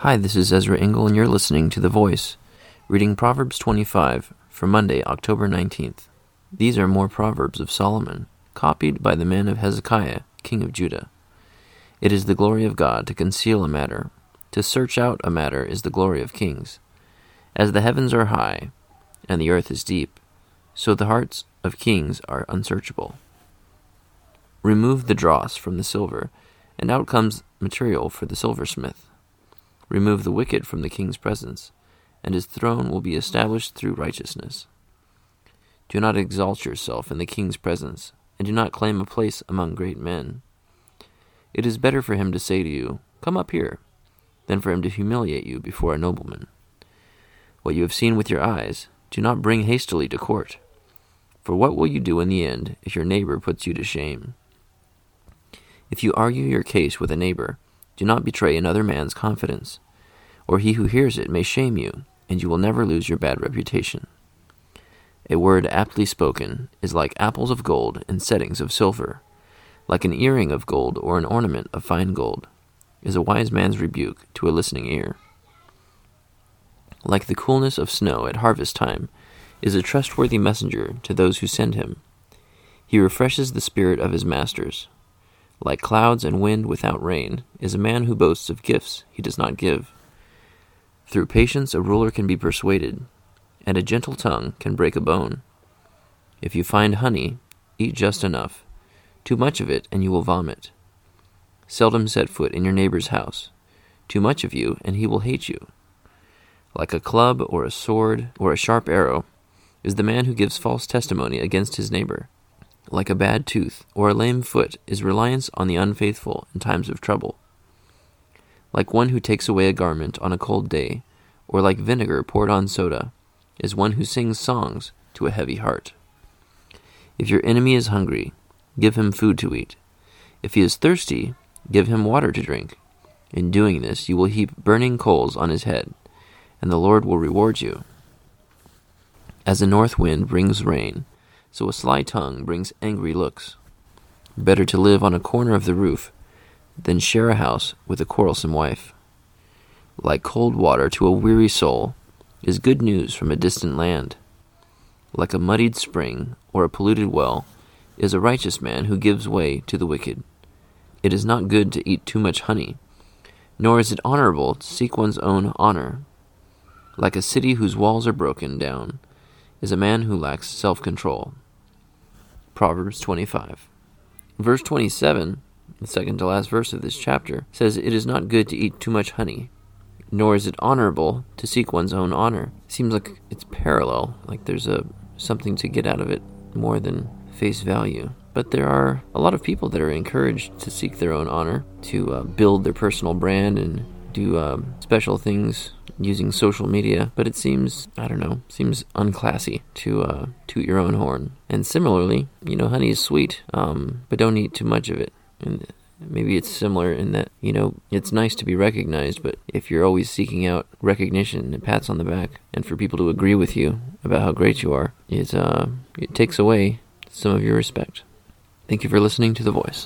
Hi, this is Ezra Engel, and you're listening to The Voice, reading Proverbs 25 for Monday, October 19th. These are more Proverbs of Solomon, copied by the man of Hezekiah, king of Judah. It is the glory of God to conceal a matter. To search out a matter is the glory of kings. As the heavens are high, and the earth is deep, so the hearts of kings are unsearchable. Remove the dross from the silver, and out comes material for the silversmith. Remove the wicked from the king's presence, and his throne will be established through righteousness. Do not exalt yourself in the king's presence, and do not claim a place among great men. It is better for him to say to you, "Come up here," than for him to humiliate you before a nobleman. What you have seen with your eyes, do not bring hastily to court. For what will you do in the end if your neighbor puts you to shame? If you argue your case with a neighbor, do not betray another man's confidence, or he who hears it may shame you, and you will never lose your bad reputation. A word aptly spoken is like apples of gold in settings of silver, like an earring of gold or an ornament of fine gold, is a wise man's rebuke to a listening ear. Like the coolness of snow at harvest time is a trustworthy messenger to those who send him. He refreshes the spirit of his masters. Like clouds and wind without rain is a man who boasts of gifts he does not give. Through patience a ruler can be persuaded, and a gentle tongue can break a bone. If you find honey, eat just enough. Too much of it, and you will vomit. Seldom set foot in your neighbor's house. Too much of you, and he will hate you. Like a club or a sword or a sharp arrow is the man who gives false testimony against his neighbor. Like a bad tooth or a lame foot is reliance on the unfaithful in times of trouble. Like one who takes away a garment on a cold day, or like vinegar poured on soda, is one who sings songs to a heavy heart. If your enemy is hungry, give him food to eat. If he is thirsty, give him water to drink. In doing this, you will heap burning coals on his head, and the Lord will reward you. As a north wind brings rain, so a sly tongue brings angry looks. Better to live on a corner of the roof than share a house with a quarrelsome wife. Like cold water to a weary soul is good news from a distant land. Like a muddied spring or a polluted well is a righteous man who gives way to the wicked. It is not good to eat too much honey, nor is it honorable to seek one's own honor. Like a city whose walls are broken down is a man who lacks self-control. Proverbs 25. Verse 27, the second to last verse of this chapter, says, "It is not good to eat too much honey, nor is it honorable to seek one's own honor." Seems like it's parallel, like there's something to get out of it more than face value. But there are a lot of people that are encouraged to seek their own honor, to build their personal brand and do special things using social media, but it seems, seems unclassy to toot your own horn. And similarly, honey is sweet, but don't eat too much of it. And maybe it's similar in that, it's nice to be recognized, but if you're always seeking out recognition and pats on the back, and for people to agree with you about how great you are, it takes away some of your respect. Thank you for listening to The Voice.